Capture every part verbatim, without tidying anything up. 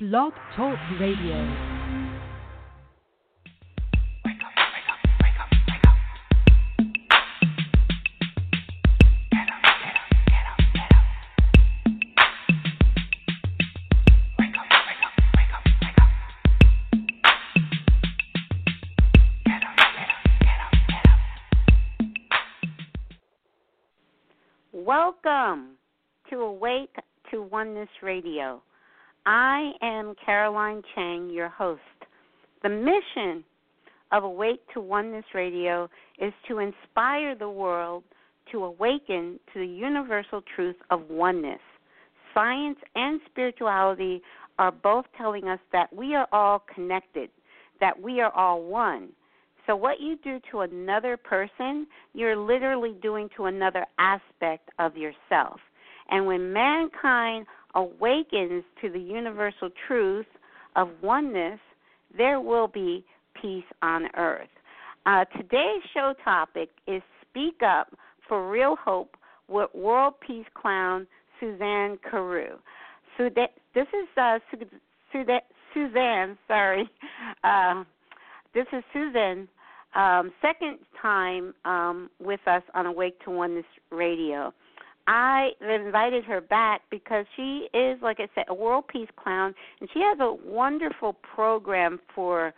Blog Talk Radio. Welcome to Awake to Oneness Radio. I am Caroline Chang, your host. The mission of Awake to Oneness Radio is to inspire the world to awaken to the universal truth of oneness. Science and spirituality are both telling us that we are all connected, that we are all one. So what you do to another person, you're literally doing to another aspect of yourself. And when mankind awakens to the universal truth of oneness, there will be peace on earth. Uh, today's show topic is Speak Up for Real Hope with world peace clown Suzanne Carew. So that, this is uh, Su- Su- Suzanne, sorry, uh, This is Suzanne, um, second time um, with us on Awake to Oneness Radio. I invited her back because she is, like I said, a world peace clown, and she has a wonderful program for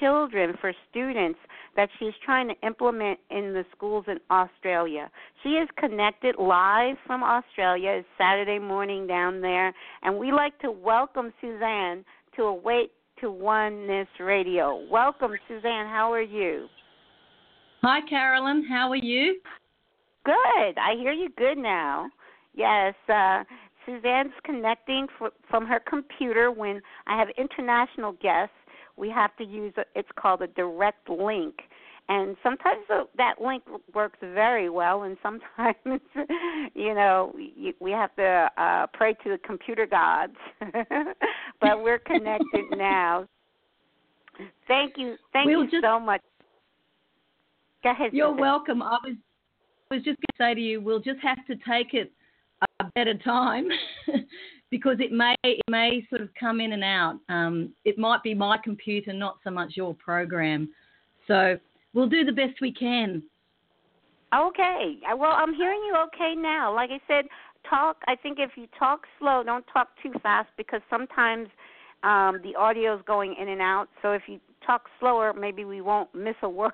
children, for students, that she's trying to implement in the schools in Australia. She is connected live from Australia. It's Saturday morning down there, and we like to welcome Suzanne to Awake to Oneness Radio. Welcome, Suzanne. How are you? Hi, Carolyn. How are you? Good. I hear you good now. Yes, uh, Suzanne's connecting for, from her computer. When I have international guests, we have to use, a, it's called a direct link. And sometimes that link works very well, and sometimes, you know, we have to uh, pray to the computer gods. But we're connected now. Thank you. Thank we'll you just, so much. Go ahead. You're welcome. I was, I was just going to say to you, we'll just have to take it at a time because it may it may sort of come in and out. Um, it might be my computer, not so much your program. So we'll do the best we can. Okay. Well, I'm hearing you okay now. Like I said, talk. I think if you talk slow, don't talk too fast because sometimes um, the audio is going in and out. So if you talk slower, maybe we won't miss a word.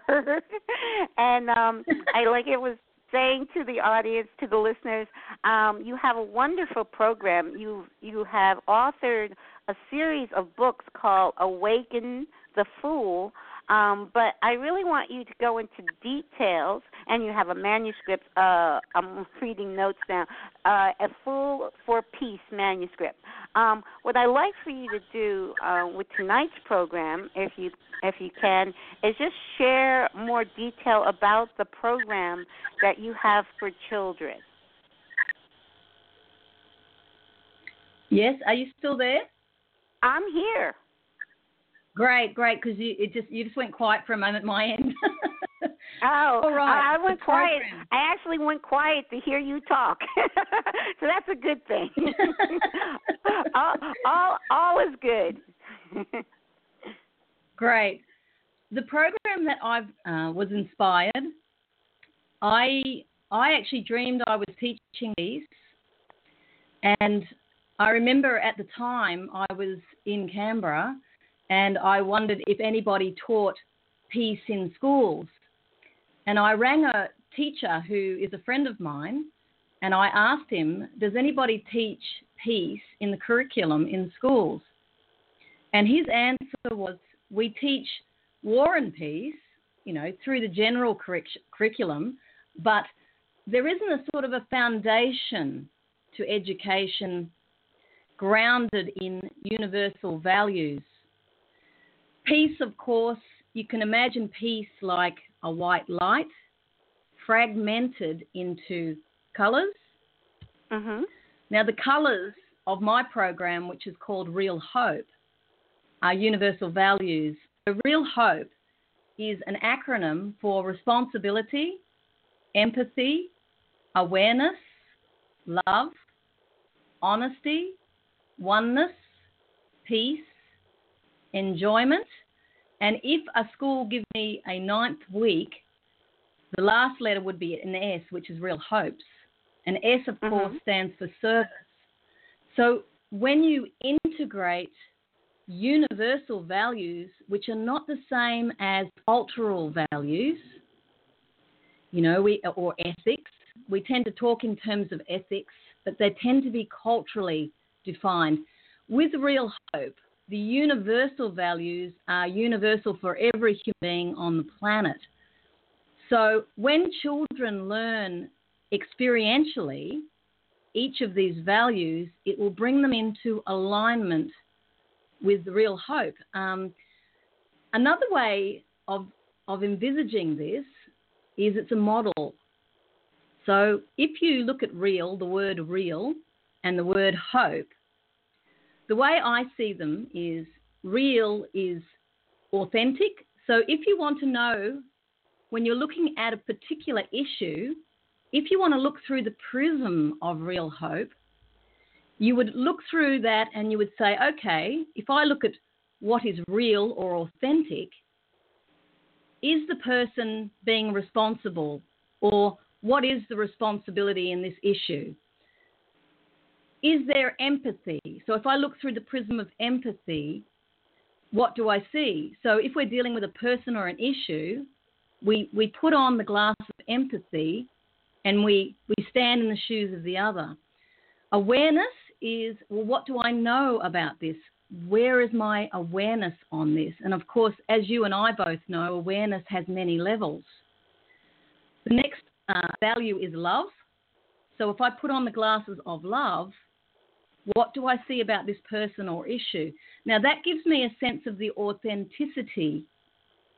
and um, I like it was saying to the audience, to the listeners, um, you have a wonderful program. You you have authored a series of books called Awaken the Fool. Um, but I really want you to go into details, and you have a manuscript. Uh, I'm reading notes now. Uh, A Fool for Peace Manuscript. Um, what I'd like for you to do uh, with tonight's program, if you if you can, is just share more detail about the program that you have for children. Yes, are you still there? I'm here. Great, great, because you it just you just went quiet for a moment, my end. oh, All right. I, I went the quiet. Program. I actually went quiet to hear you talk, so that's a good thing. all, all, all is good. Great. The program that I uh, was inspired, I I actually dreamed I was teaching these, and I remember at the time I was in Canberra. And I wondered if anybody taught peace in schools. And I rang a teacher who is a friend of mine, and I asked him, does anybody teach peace in the curriculum in schools? And his answer was, we teach war and peace, you know, through the general curric- curriculum, but there isn't a sort of a foundation to education grounded in universal values. Peace, of course, you can imagine peace like a white light fragmented into colours. Mm-hmm. Now, the colours of my program, which is called Real Hope, are universal values. The Real Hope is an acronym for responsibility, empathy, awareness, love, honesty, oneness, peace, enjoyment. And if a school gives me a ninth week, the last letter would be an S, which is Real Hopes. And S, of mm-hmm. course, stands for service. So when you integrate universal values, which are not the same as cultural values, you know, we or ethics, we tend to talk in terms of ethics, but they tend to be culturally defined. With Real Hope, the universal values are universal for every human being on the planet. So when children learn experientially each of these values, it will bring them into alignment with the Real Hope. Um, another way of of envisaging this is it's a model. So if you look at real, the word real and the word hope, the way I see them is real is authentic. So if you want to know, when you're looking at a particular issue, if you want to look through the prism of Real Hope, you would look through that and you would say, okay, if I look at what is real or authentic, is the person being responsible, or what is the responsibility in this issue? Is there empathy? So if I look through the prism of empathy, what do I see? So if we're dealing with a person or an issue, we, we put on the glass of empathy and we, we stand in the shoes of the other. Awareness is, well, what do I know about this? Where is my awareness on this? And, of course, as you and I both know, awareness has many levels. The next uh, value is love. So if I put on the glasses of love, what do I see about this person or issue? Now, that gives me a sense of the authenticity,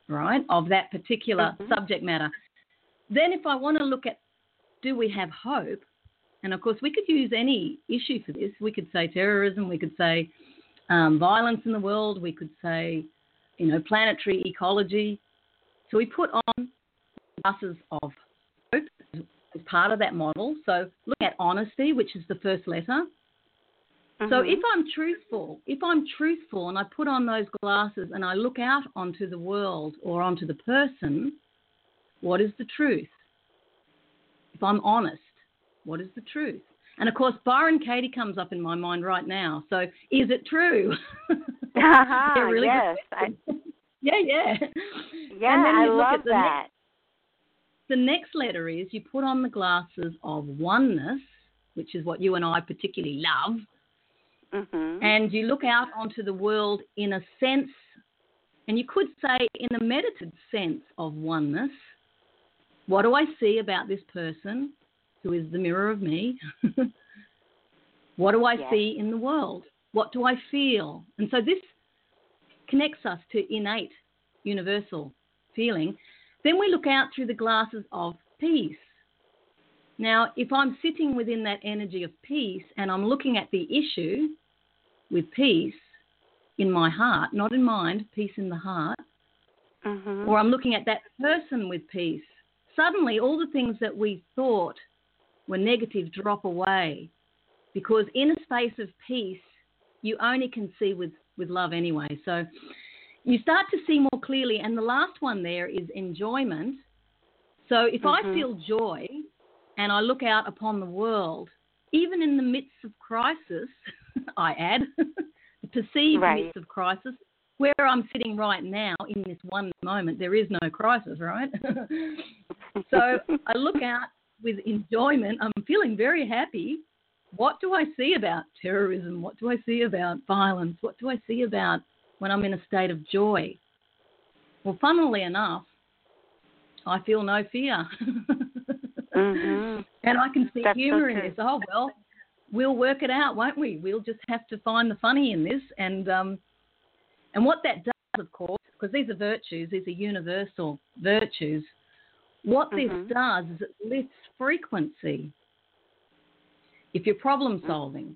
right, of that particular mm-hmm. subject matter. Then if I want to look at, do we have hope? And, of course, we could use any issue for this. We could say terrorism. We could say um, violence in the world. We could say, you know, planetary ecology. So we put on glasses of hope as part of that model. So look at honesty, which is the first letter. Mm-hmm. So if I'm truthful, if I'm truthful and I put on those glasses and I look out onto the world or onto the person, what is the truth? If I'm honest, what is the truth? And, of course, Byron Katie comes up in my mind right now. So, is it true? Uh-huh, really yes. I, yeah, yeah. Yeah, and then I love the that. Next, the next letter is you put on the glasses of oneness, which is what you and I particularly love, mm-hmm. and you look out onto the world in a sense, and you could say in the meditative sense of oneness. What do I see about this person who is the mirror of me? What do I yeah. see in the world? What do I feel? And so this connects us to innate, universal feeling. Then we look out through the glasses of peace. Now, if I'm sitting within that energy of peace and I'm looking at the issue with peace in my heart, not in mind, peace in the heart, mm-hmm. or I'm looking at that person with peace, suddenly all the things that we thought were negative drop away, because in a space of peace, you only can see with, with love anyway. So you start to see more clearly. And the last one there is enjoyment. So if mm-hmm. I feel joy and I look out upon the world, even in the midst of crisis, I add, the perceived right. midst of crisis, where I'm sitting right now in this one moment, there is no crisis, right? So I look out with enjoyment. I'm feeling very happy. What do I see about terrorism? What do I see about violence? What do I see about when I'm in a state of joy? Well, funnily enough, I feel no fear. mm-hmm. And I can see That's humour okay. in this. Oh, well, we'll work it out, won't we? We'll just have to find the funny in this. And um, and what that does, of course, because these are virtues, these are universal virtues, what mm-hmm. this does is it lifts frequency. If you're problem solving,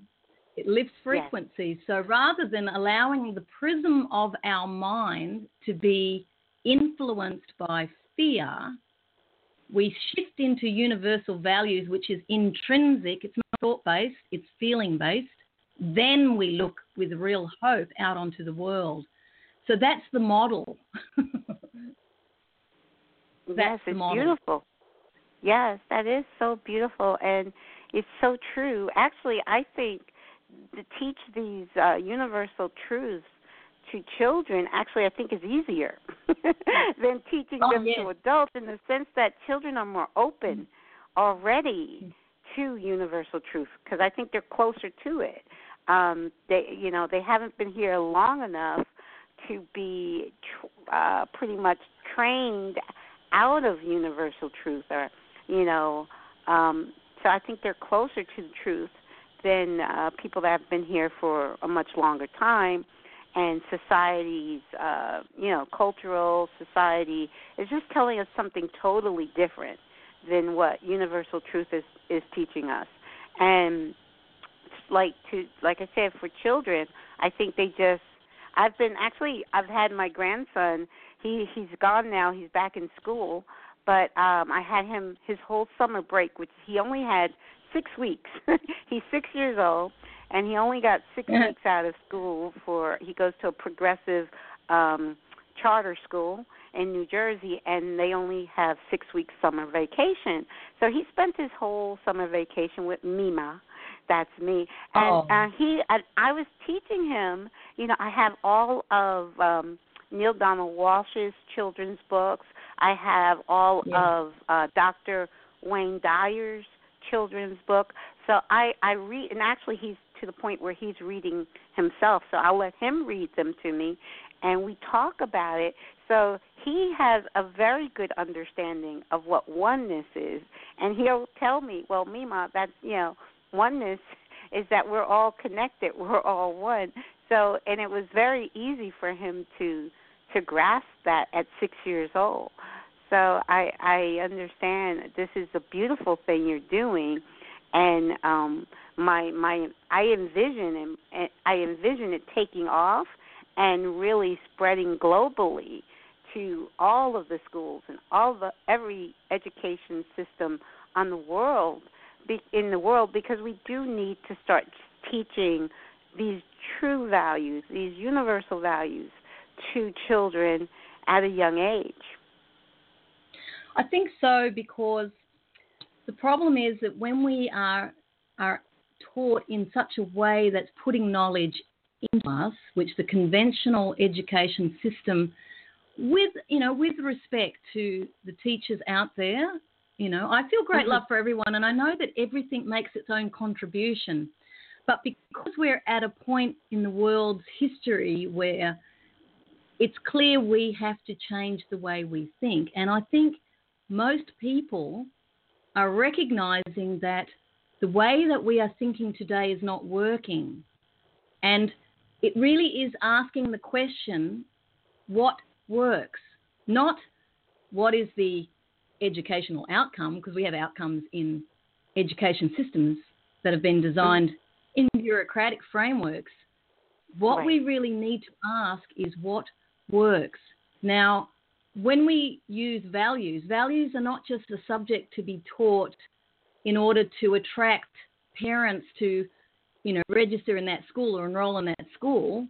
it lifts frequency. Yes. So rather than allowing the prism of our mind to be influenced by fear, we shift into universal values, which is intrinsic. It's not thought-based. It's feeling-based. Then we look with real hope out onto the world. So that's the model. That's yes, it's model. Beautiful. Yes, that is so beautiful, and it's so true. Actually, I think to teach these uh, universal truths to children, actually, I think is easier than teaching oh, them yes. to adults, in the sense that children are more open already to universal truth, because I think they're closer to it. Um, they, you know, they haven't been here long enough to be tr- uh, pretty much trained out of universal truth, or you know, um, so I think they're closer to the truth than uh, people that have been here for a much longer time. And society's, uh, you know, cultural society is just telling us something totally different than what universal truth is, is teaching us. And like to, like I said, for children, I think they just, I've been actually, I've had my grandson. He he's gone now. He's back in school, but um, I had him his whole summer break, which he only had six weeks. He's six years old. And he only got six yeah. weeks out of school for, he goes to a progressive um, charter school in New Jersey, and they only have six weeks summer vacation. So he spent his whole summer vacation with Mima. That's me. And oh. uh, he, I, I was teaching him, you know, I have all of um, Neil Donald Walsh's children's books. I have all yeah. of uh, Doctor Wayne Dyer's children's book. So I, I read, and actually he's to the point where he's reading himself, so I'll let him read them to me, and we talk about it. So he has a very good understanding of what oneness is, and he'll tell me, well, Mima, that's, you know, oneness is that we're all connected, we're all one. So, and it was very easy for him to to grasp that at six years old. So I, I understand this is a beautiful thing you're doing, and um, my my I envision and I envision it taking off and really spreading globally to all of the schools and all the every education system on the world in the world, because we do need to start teaching these true values, these universal values, to children at a young age. I think so, because the problem is that when we are are taught in such a way that's putting knowledge into us, which the conventional education system, with you know, with respect to the teachers out there, you know, I feel great mm-hmm. love for everyone, and I know that everything makes its own contribution. But because we're at a point in the world's history where it's clear we have to change the way we think, and I think most people are recognizing that the way that we are thinking today is not working. And it really is asking the question, what works? Not what is the educational outcome, because we have outcomes in education systems that have been designed in bureaucratic frameworks. What right. we really need to ask is what works. Now, when we use values, values are not just a subject to be taught in order to attract parents to, you know, register in that school or enroll in that school.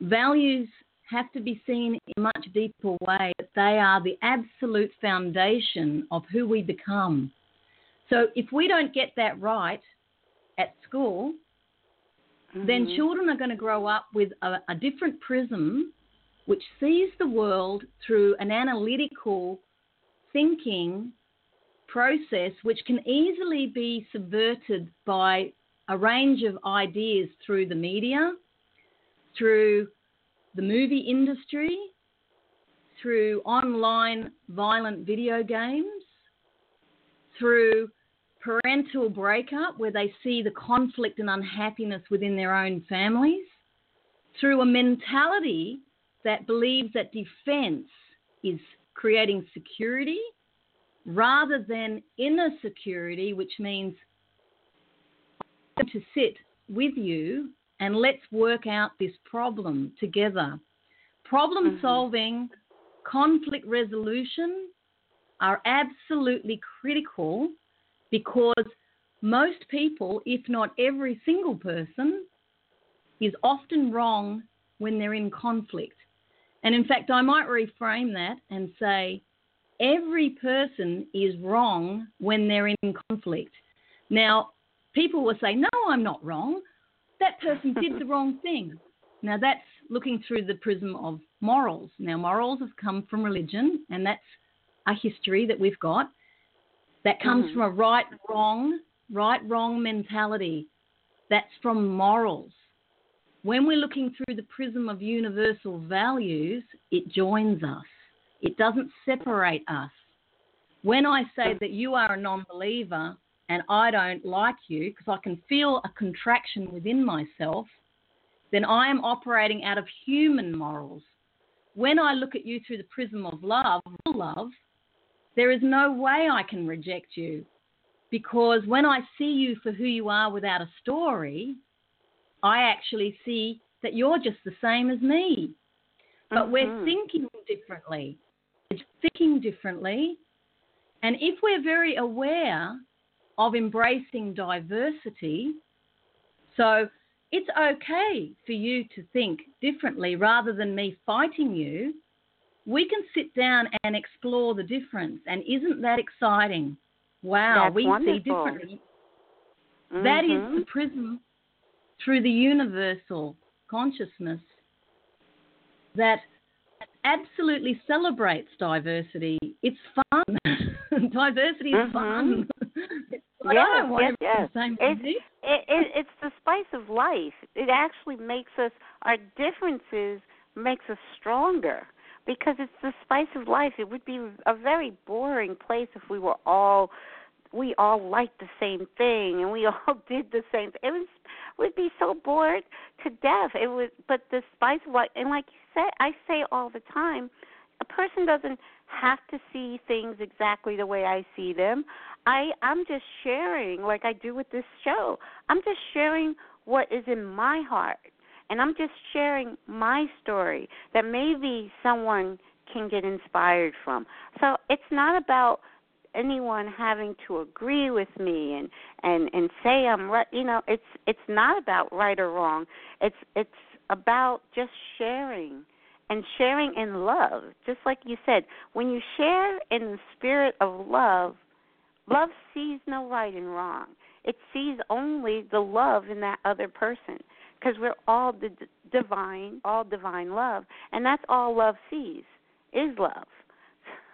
Values have to be seen in a much deeper way, that they are the absolute foundation of who we become. So if we don't get that right at school, mm-hmm. then children are going to grow up with a, a different prism, which sees the world through an analytical thinking process, which can easily be subverted by a range of ideas through the media, through the movie industry, through online violent video games, through parental breakup where they see the conflict and unhappiness within their own families, through a mentality that believes that defense is creating security rather than inner security, which means to sit with you and let's work out this problem together. Problem solving, mm-hmm. conflict resolution are absolutely critical, because most people, if not every single person, is often wrong when they're in conflict. And in fact, I might reframe that and say every person is wrong when they're in conflict. Now, people will say, no, I'm not wrong. That person did the wrong thing. Now, that's looking through the prism of morals. Now, morals have come from religion, and that's a history that we've got. That comes mm. from a right, wrong, right, wrong mentality. That's from morals. When we're looking through the prism of universal values, it joins us. It doesn't separate us. When I say that you are a non-believer and I don't like you because I can feel a contraction within myself, then I am operating out of human morals. When I look at you through the prism of love, real love, there is no way I can reject you, because when I see you for who you are without a story, I actually see that you're just the same as me. But mm-hmm. we're thinking differently. We're thinking differently. And if we're very aware of embracing diversity, so it's okay for you to think differently rather than me fighting you, we can sit down and explore the difference. And isn't that exciting? Wow, That's we wonderful. see differently. Mm-hmm. That is the prism through the universal consciousness that absolutely celebrates diversity. It's fun. Diversity is mm-hmm. fun. It's like, yes, I don't want yes, to yes. the same it's, it, it, it's the spice of life. It actually makes us, our differences makes us stronger, because it's the spice of life. It would be a very boring place if we were all we all liked the same thing and we all did the same thing. It was, we'd be so bored to death. It was, but the spice of life, and like you said, I say all the time, a person doesn't have to see things exactly the way I see them. I, I'm just sharing, like I do with this show. I'm just sharing what is in my heart, and I'm just sharing my story that maybe someone can get inspired from. So it's not about anyone having to agree with me and, and, and say I'm right. You know, it's it's not about right or wrong. It's it's about just sharing, and sharing in love. Just like you said, when you share in the spirit of love, love sees no right and wrong. It sees only the love in that other person, because we're all the d- divine, all divine love, and that's all love sees is love.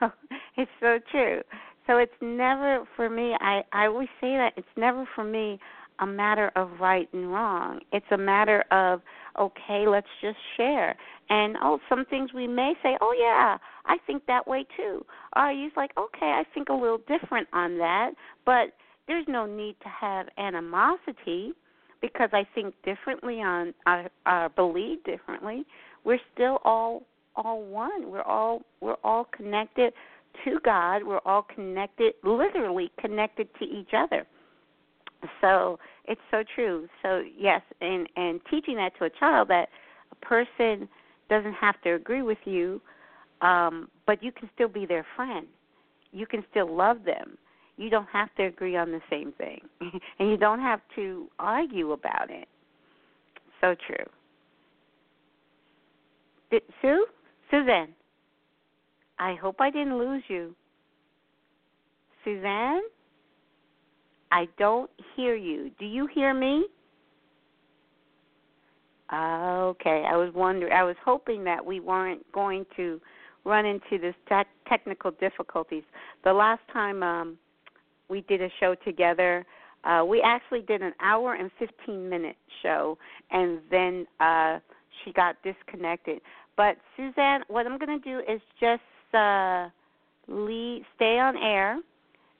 So it's so true. So it's never, for me, I, I always say that, it's never for me a matter of right and wrong. It's a matter of, okay, let's just share. And, oh, some things we may say, oh, yeah, I think that way too. Or you're like, okay, I think a little different on that, but there's no need to have animosity because I think differently on, I, I believe differently. We're still all all one. We're all we're all connected to God. We're all connected, literally connected to each other. So it's so true. So yes, and, and teaching that to a child, that a person doesn't have to agree with you, um, but you can still be their friend. You can still love them. You don't have to agree on the same thing, and you don't have to argue about it. So true. Did, Sue? Suzanne? I hope I didn't lose you. Suzanne, I don't hear you. Do you hear me? Okay, I was wondering. I was hoping that we weren't going to run into this te- technical difficulties. The last time um, we did a show together, uh, we actually did an hour and fifteen minute show, and then uh, she got disconnected. But Suzanne, what I'm going to do is just Uh, Lee, stay on air.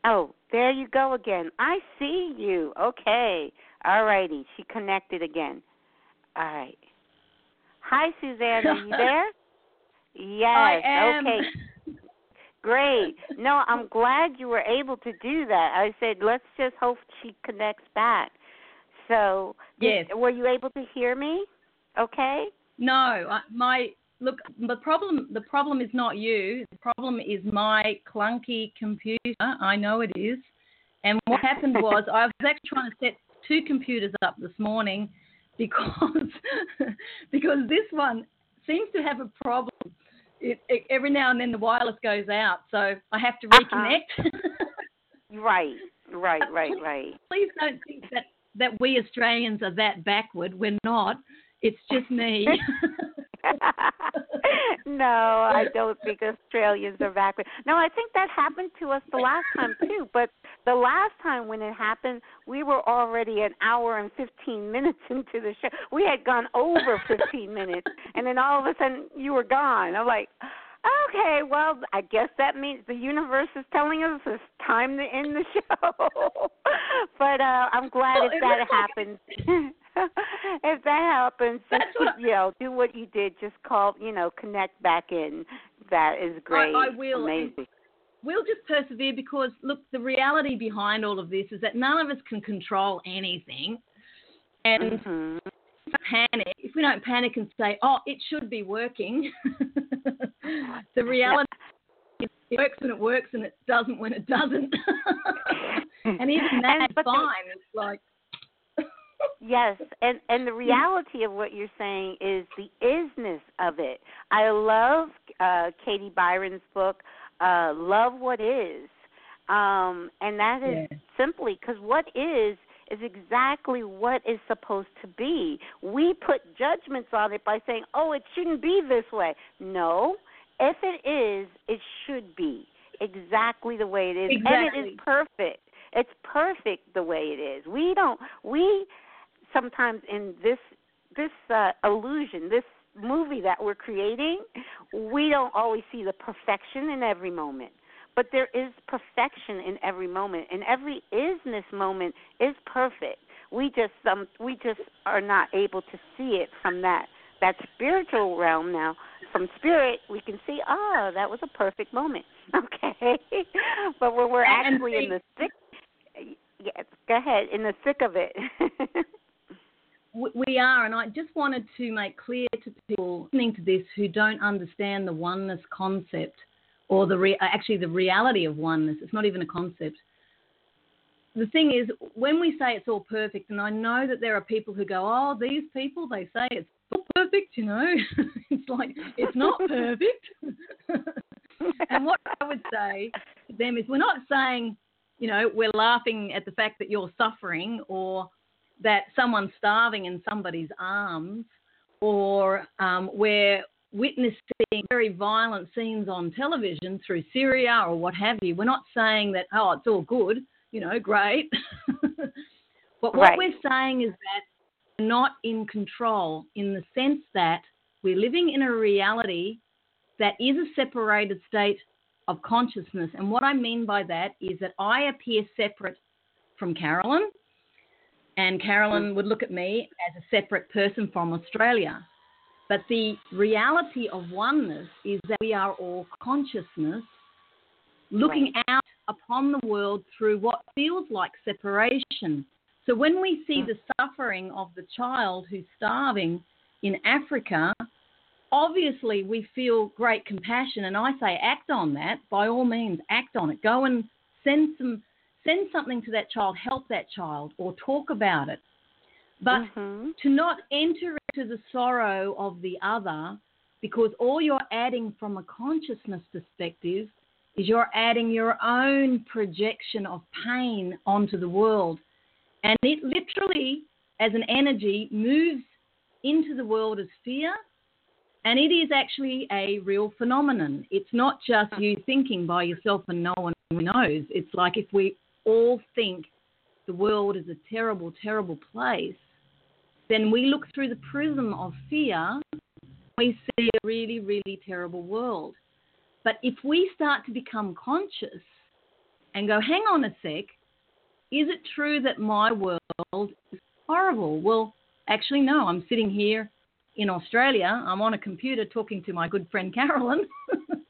Oh, there you go again. I see you. Okay. All righty. She connected again. All right. Hi, Suzanne. Are you there? Yes. I am. Okay. Great. No, I'm glad you were able to do that. I said, let's just hope she connects back. So, yes. Did, were you able to hear me? Okay. No, I, my. Look, the problem the problem is not you. The problem is my clunky computer. I know it is. And what happened was I was actually trying to set two computers up this morning because because this one seems to have a problem. It, it, every now and then the wireless goes out, so I have to reconnect. Uh-huh. Right, right, right, right. Please don't think that, that we Australians are that backward. We're not. It's just me. No, I don't think Australians are backward. No, I think that happened to us the last time too, but the last time when it happened, we were already an hour and fifteen minutes into the show. We had gone over fifteen minutes, and then all of a sudden you were gone. I'm like, okay, well, I guess that means the universe is telling us it's time to end the show. But uh, I'm glad well, if that happened. Like- If that happens, just, you know, do what you did. Just call, you know, connect back in. That is great. I, I will. Amazing. We'll just persevere because, look, the reality behind all of this is that none of us can control anything. And mm-hmm. if, we panic, if we don't panic and say, oh, it should be working, the reality yeah. is it works when it works and it doesn't when it doesn't. And even that's fine. The- it's like... Yes, and, and the reality of what you're saying is the isness of it. I love uh, Katie Byron's book, uh, Love What Is, um, and that is yeah. simply because what is is exactly what is supposed to be. We put judgments on it by saying, oh, it shouldn't be this way. No, if it is, it should be exactly the way it is, exactly. And it is perfect. It's perfect the way it is. We don't, we sometimes in this this uh, illusion, this movie that we're creating, we don't always see the perfection in every moment. But there is perfection in every moment, and every isness moment is perfect. We just um, we just are not able to see it from that that spiritual realm now. From spirit, we can see, oh, that was a perfect moment. Okay, but when we're actually in the sixth. Yes, go ahead, in the thick of it. We are, and I just wanted to make clear to people listening to this who don't understand the oneness concept or the re- actually the reality of oneness. It's not even a concept. The thing is, when we say it's all perfect, and I know that there are people who go, oh, these people, they say it's all perfect, you know. It's like, it's not perfect. And what I would say to them is we're not saying, you know, we're laughing at the fact that you're suffering or that someone's starving in somebody's arms or um, we're witnessing very violent scenes on television through Syria or what have you. We're not saying that, oh, it's all good, you know, great. But what right. we're saying is that we're not in control in the sense that we're living in a reality that is a separated state of consciousness. And what I mean by that is that I appear separate from Caroline, and Caroline would look at me as a separate person from Australia. But the reality of oneness is that we are all consciousness looking right. out upon the world through what feels like separation. So when we see the suffering of the child who's starving in Africa, obviously, we feel great compassion, and I say act on that. By all means, act on it. Go and send some, send something to that child, help that child, or talk about it. But mm-hmm. to not enter into the sorrow of the other, because all you're adding from a consciousness perspective is you're adding your own projection of pain onto the world. And it literally, as an energy, moves into the world as fear. And it is actually a real phenomenon. It's not just you thinking by yourself and no one knows. It's like if we all think the world is a terrible, terrible place, then we look through the prism of fear, we see a really, really terrible world. But if we start to become conscious and go, hang on a sec, is it true that my world is horrible? Well, actually, no, I'm sitting here in Australia, I'm on a computer talking to my good friend Caroline.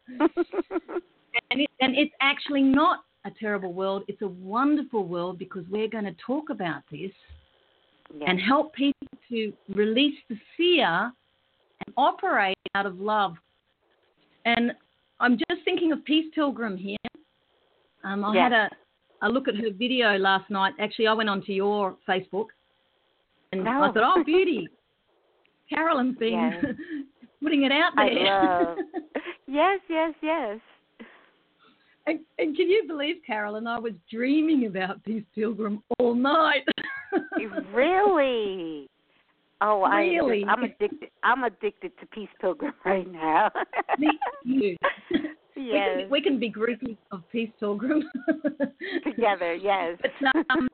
and, it, and it's actually not a terrible world. It's a wonderful world because we're going to talk about this yes. and help people to release the fear and operate out of love. And I'm just thinking of Peace Pilgrim here. Um, I yes. had a a look at her video last night. Actually, I went onto your Facebook and oh. I said, oh, beauty. Carolyn's been yes. putting it out there. I love. Yes, yes, yes. And, and can you believe, Carolyn, I was dreaming about Peace Pilgrim all night. Really? Oh, I, really? I'm addicted. I'm addicted to Peace Pilgrim right now. Me too. Yes. We can, we can be groupies of Peace Pilgrim together. Yes. But um,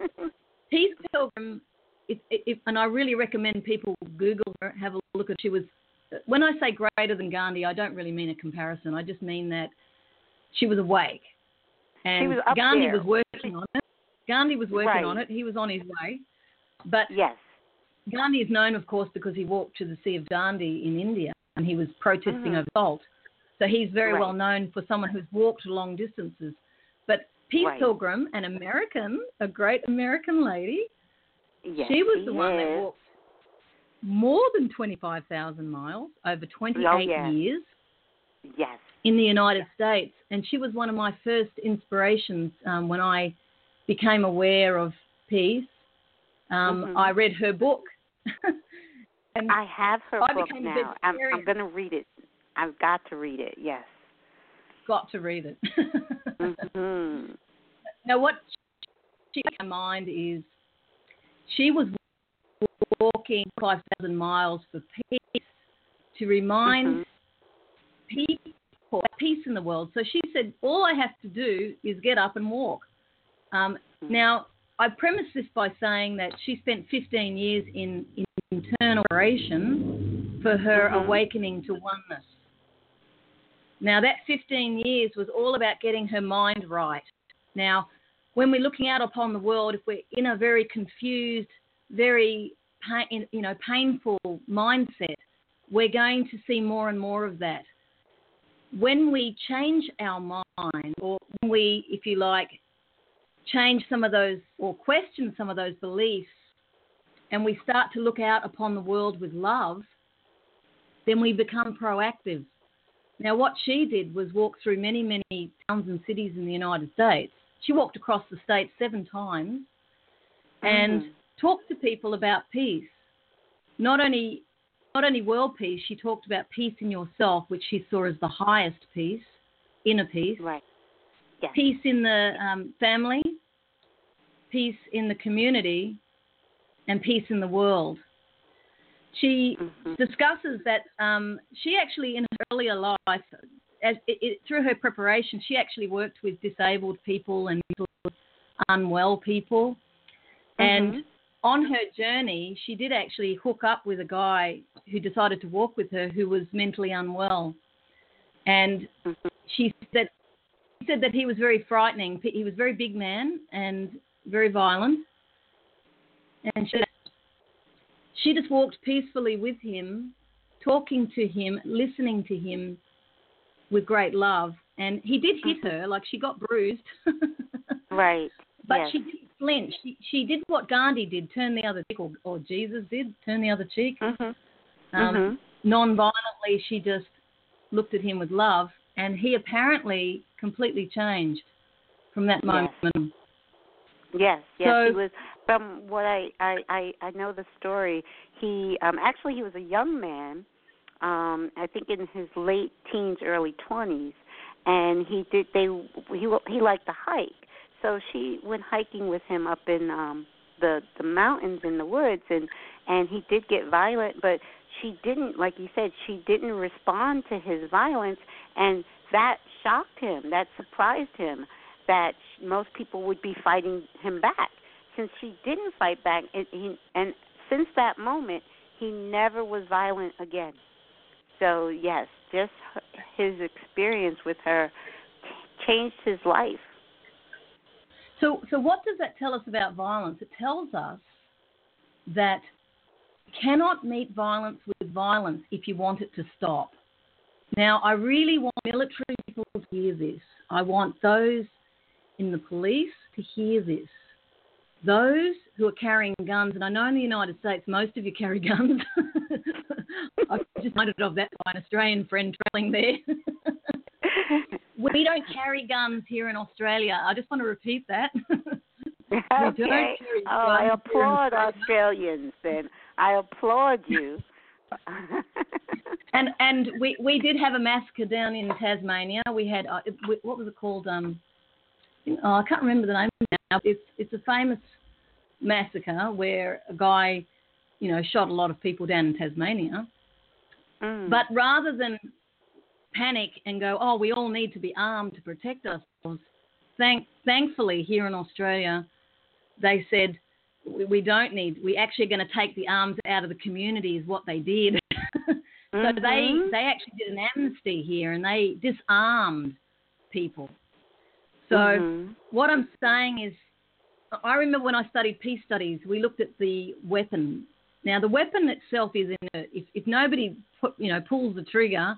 Peace Pilgrim, it, it, and I really recommend people Google her, have a look at. She was, when I say greater than Gandhi, I don't really mean a comparison. I just mean that she was awake, and she was up Gandhi there. was working on it. Gandhi was working right. on it. He was on his way, but yes. Gandhi is known, of course, because he walked to the Sea of Dandi in India and he was protesting mm-hmm. over salt. So he's very right. well known for someone who's walked long distances. But Peace right. Pilgrim, an American, a great American lady, yes, she was the yes. one that walked more than twenty-five thousand miles over twenty-eight oh, yeah. years yes. in the United yes. States. And she was one of my first inspirations um, when I became aware of peace. Um, mm-hmm. I read her book. And I have her I book now. I'm, I'm going to read it. I've got to read it, yes. Got to read it. mm-hmm. Now, what she had in mind is she was walking five thousand miles for peace to remind mm-hmm. people of peace in the world. So she said, all I have to do is get up and walk. Um, mm-hmm. Now, I premise this by saying that she spent fifteen years in, in internal operation for her mm-hmm. awakening to oneness. Now, that fifteen years was all about getting her mind right. Now, when we're looking out upon the world, if we're in a very confused, very pain, you know, painful mindset, we're going to see more and more of that. When we change our mind, or when we, if you like, change some of those or question some of those beliefs, and we start to look out upon the world with love, then we become proactive. Now, what she did was walk through many, many towns and cities in the United States. She walked across the state seven times and mm-hmm. talked to people about peace. Not only, not only world peace, she talked about peace in yourself, which she saw as the highest peace, inner peace. Right. Yes. Peace in the um, family, peace in the community, and peace in the world. She mm-hmm. discusses that um, she actually, in her earlier life, as it, it, through her preparation, she actually worked with disabled people and unwell people. Mm-hmm. And on her journey, she did actually hook up with a guy who decided to walk with her who was mentally unwell. And mm-hmm. she said, He said that he was very frightening. He was a very big man and very violent. And she, she just walked peacefully with him, talking to him, listening to him with great love. And he did hit her, like she got bruised. Right. But yes. she didn't flinch. She, she did what Gandhi did, turn the other cheek, or, or Jesus did, turn the other cheek. Mm-hmm. Um, mm-hmm. Non-violently, she just looked at him with love. And he apparently completely changed from that moment. Yes, yes, yes. So, he was. From what I, I, I, I know the story, he um, actually he was a young man, um, I think in his late teens, early twenties, and he did they he he liked to hike. So she went hiking with him up in um, the the mountains in the woods, and and he did get violent, but she didn't, like you said, she didn't respond to his violence, and that shocked him, that surprised him, that most people would be fighting him back. Since she didn't fight back, and, he, and since that moment, he never was violent again. So, yes, just his experience with her changed his life. So, so what does that tell us about violence? It tells us that cannot meet violence with violence if you want it to stop. Now, I really want military people to hear this. I want those in the police to hear this. Those who are carrying guns, and I know in the United States most of you carry guns. I've just noted of that by an Australian friend travelling there. we don't carry guns here in Australia. I just want to repeat that. Okay. Oh, I applaud Australians then. I applaud you. and and we, we did have a massacre down in Tasmania. We had, uh, we, what was it called? Um, oh, I can't remember the name now. It's, it's a famous massacre where a guy, you know, shot a lot of people down in Tasmania. Mm. But rather than panic and go, oh, we all need to be armed to protect ourselves, Thank, thankfully, here in Australia, they said we, we don't need. We're actually going to take the arms out of the community, is what they did. So mm-hmm. they they actually did an amnesty here, and they disarmed people. So mm-hmm. what I'm saying is, I remember when I studied peace studies, we looked at the weapon. Now the weapon itself is inert. If if nobody put, you know pulls the trigger,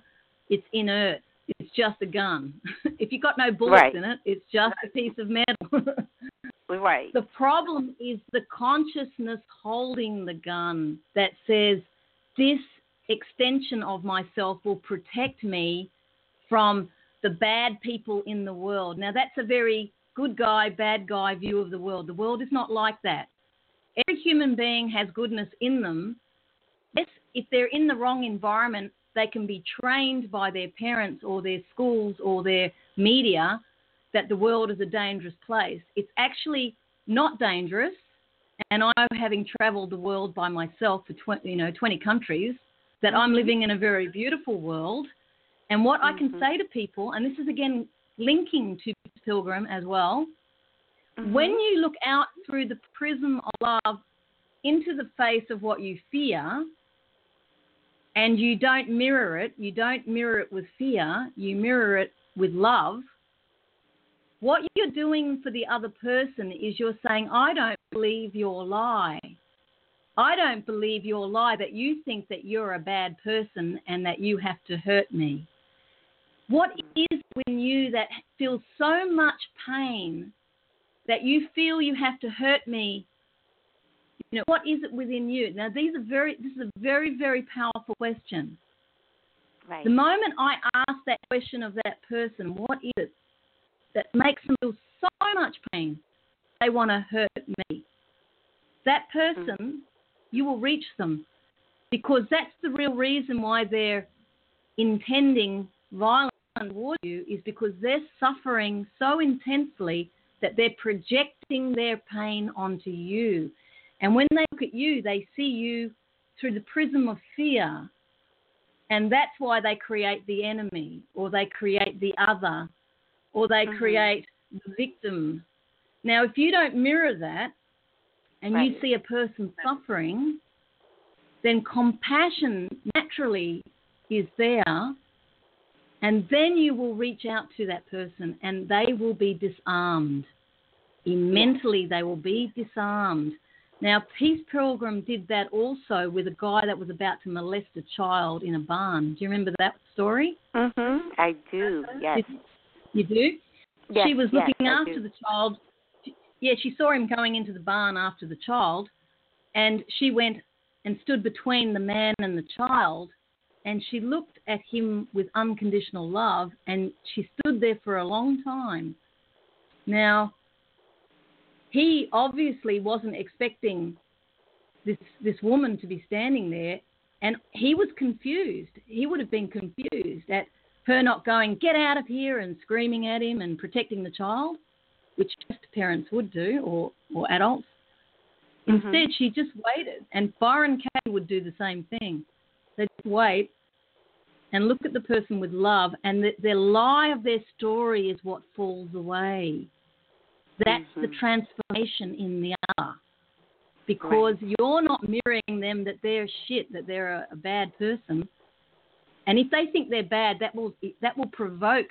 it's inert. It's just a gun. If you've got no bullets right. in it, it's just right. a piece of metal. Right. The problem is the consciousness holding the gun that says, this extension of myself will protect me from the bad people in the world. Now, that's a very good guy, bad guy view of the world. The world is not like that. Every human being has goodness in them. Yes, if they're in the wrong environment, they can be trained by their parents or their schools or their media that the world is a dangerous place. It's actually not dangerous. And I'm having traveled the world by myself for twenty, you know, twenty countries, that I'm living in a very beautiful world. And what mm-hmm. I can say to people, and this is again linking to Pilgrim as well, mm-hmm. when you look out through the prism of love into the face of what you fear, and you don't mirror it, you don't mirror it with fear, you mirror it with love, what you're doing for the other person is you're saying, I don't believe your lie. I don't believe your lie that you think that you're a bad person and that you have to hurt me. What is when you that feel so much pain that you feel you have to hurt me? You know, what is it within you? Now, these are very. This is a very, very powerful question. Right. The moment I ask that question of that person, what is it that makes them feel so much pain they want to hurt me? That person, mm-hmm. you will reach them, because that's the real reason why they're intending violence towards you, is because they're suffering so intensely that they're projecting their pain onto you. And when they look at you, they see you through the prism of fear. And that's why they create the enemy, or they create the other, or they mm-hmm. create the victim. Now, if you don't mirror that and right. you see a person suffering, then compassion naturally is there. And then you will reach out to that person and they will be disarmed. Mentally, they will be disarmed. Now, Peace Pilgrim did that also with a guy that was about to molest a child in a barn. Do you remember that story? Mm-hmm. I do, yes. You do? Yes, she was looking yes, after the child. Yeah, she saw him going into the barn after the child, and she went and stood between the man and the child, and she looked at him with unconditional love, and she stood there for a long time. Now, he obviously wasn't expecting this this woman to be standing there, and he was confused. He would have been confused at her not going, get out of here, and screaming at him and protecting the child, which most parents would do, or, or adults. Mm-hmm. Instead, she just waited, and Byron Katie would do the same thing. They'd wait and look at the person with love, and the, their lie of their story is what falls away. That's mm-hmm. the transformation in the other, because right. you're not mirroring them that they're shit, that they're a, a bad person. And if they think they're bad, that will that will provoke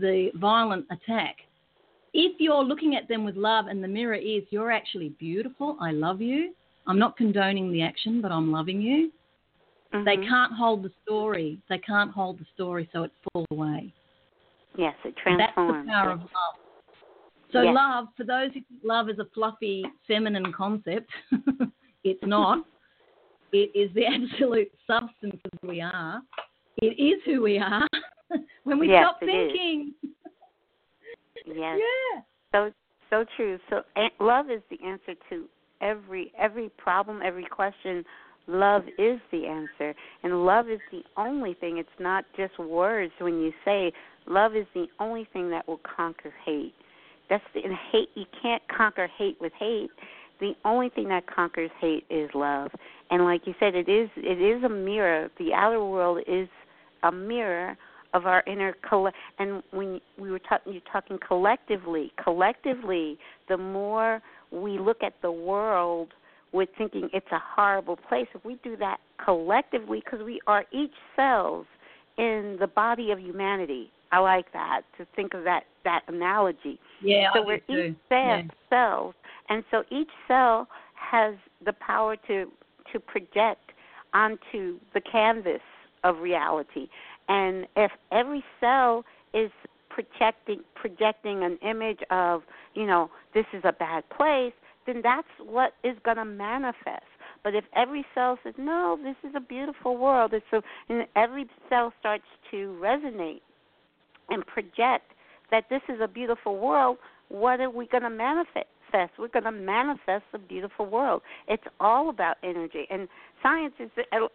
the violent attack. If you're looking at them with love and the mirror is, you're actually beautiful, I love you, I'm not condoning the action, but I'm loving you, mm-hmm. they can't hold the story. They can't hold the story, so it falls away. Yes, it transforms. And that's the power of love. So yes. love, for those who think love is a fluffy feminine concept, it's not. It is the absolute substance of who we are. It is who we are. When we yes, stop thinking is. Yes. Yeah. So so true. So love is the answer to every every problem, every question. Love is the answer, and love is the only thing. It's not just words when you say love is the only thing that will conquer hate. That's the, and hate, you can't conquer hate with hate. The only thing that conquers hate is love. And like you said, it is it is a mirror. The outer world is a mirror of our inner coll- and when we were talking, you're talking collectively. Collectively, the more we look at the world with thinking it's a horrible place, if we do that collectively, because we are each cells in the body of humanity. I like that, to think of that, that analogy. Yeah, so I we're do. each cell, yeah. cells, and so each cell has the power to to project onto the canvas of reality. And if every cell is projecting projecting an image of, you know, this is a bad place, then that's what is going to manifest. But if every cell says, no, this is a beautiful world, and so and every cell starts to resonate and project that this is a beautiful world, what are we going to manifest? We're going to manifest a beautiful world. It's all about energy. And science is,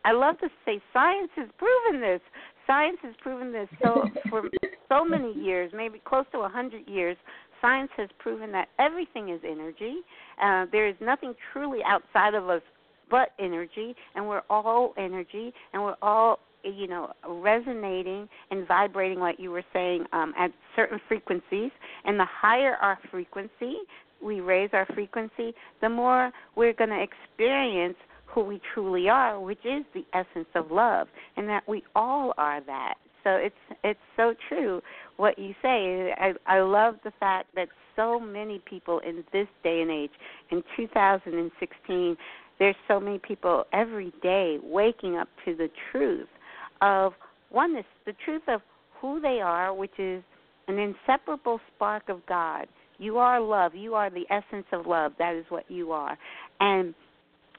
I love to say science has proven this. Science has proven this so for so many years, maybe close to one hundred years. Science has proven that everything is energy. Uh, there is nothing truly outside of us but energy, and we're all energy, and we're all, you know, resonating and vibrating, like you were saying, um, at certain frequencies. And the higher our frequency, we raise our frequency, the more we're going to experience who we truly are, which is the essence of love, and that we all are that. So it's it's so true what you say. I, I love the fact that so many people in this day and age, in two thousand sixteen, there's so many people every day waking up to the truth of oneness, the truth of who they are, which is an inseparable spark of God. You are love. You are the essence of love. That is what you are. And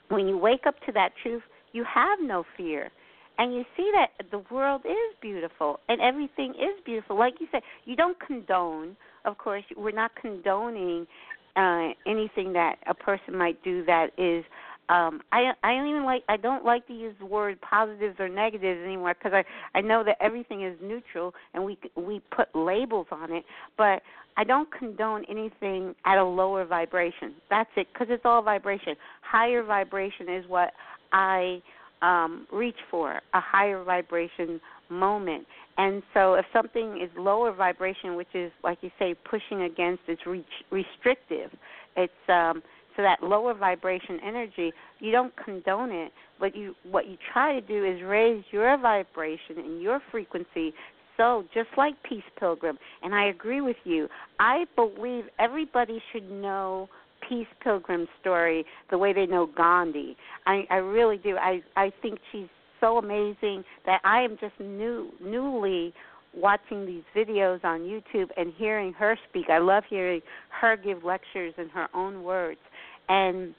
when you wake up to that truth, you have no fear. And you see that the world is beautiful and everything is beautiful. Like you said, you don't condone. Of course, we're not condoning uh, anything that a person might do that is um, I, I don't even like. I don't like to use the word positives or negatives anymore, because I, I know that everything is neutral and we we put labels on it. But I don't condone anything at a lower vibration. That's it, because it's all vibration. Higher vibration is what I um, reach for, a higher vibration moment. And so if something is lower vibration, which is, like you say, pushing against, it's re- restrictive. It's um, so that lower vibration energy, you don't condone it, but you what you try to do is raise your vibration and your frequency. So just like Peace Pilgrim, and I agree with you, I believe everybody should know Peace Pilgrim's story the way they know Gandhi. I, I really do. I, I think she's so amazing that I am just new, newly watching these videos on YouTube and hearing her speak. I love hearing her give lectures in her own words. And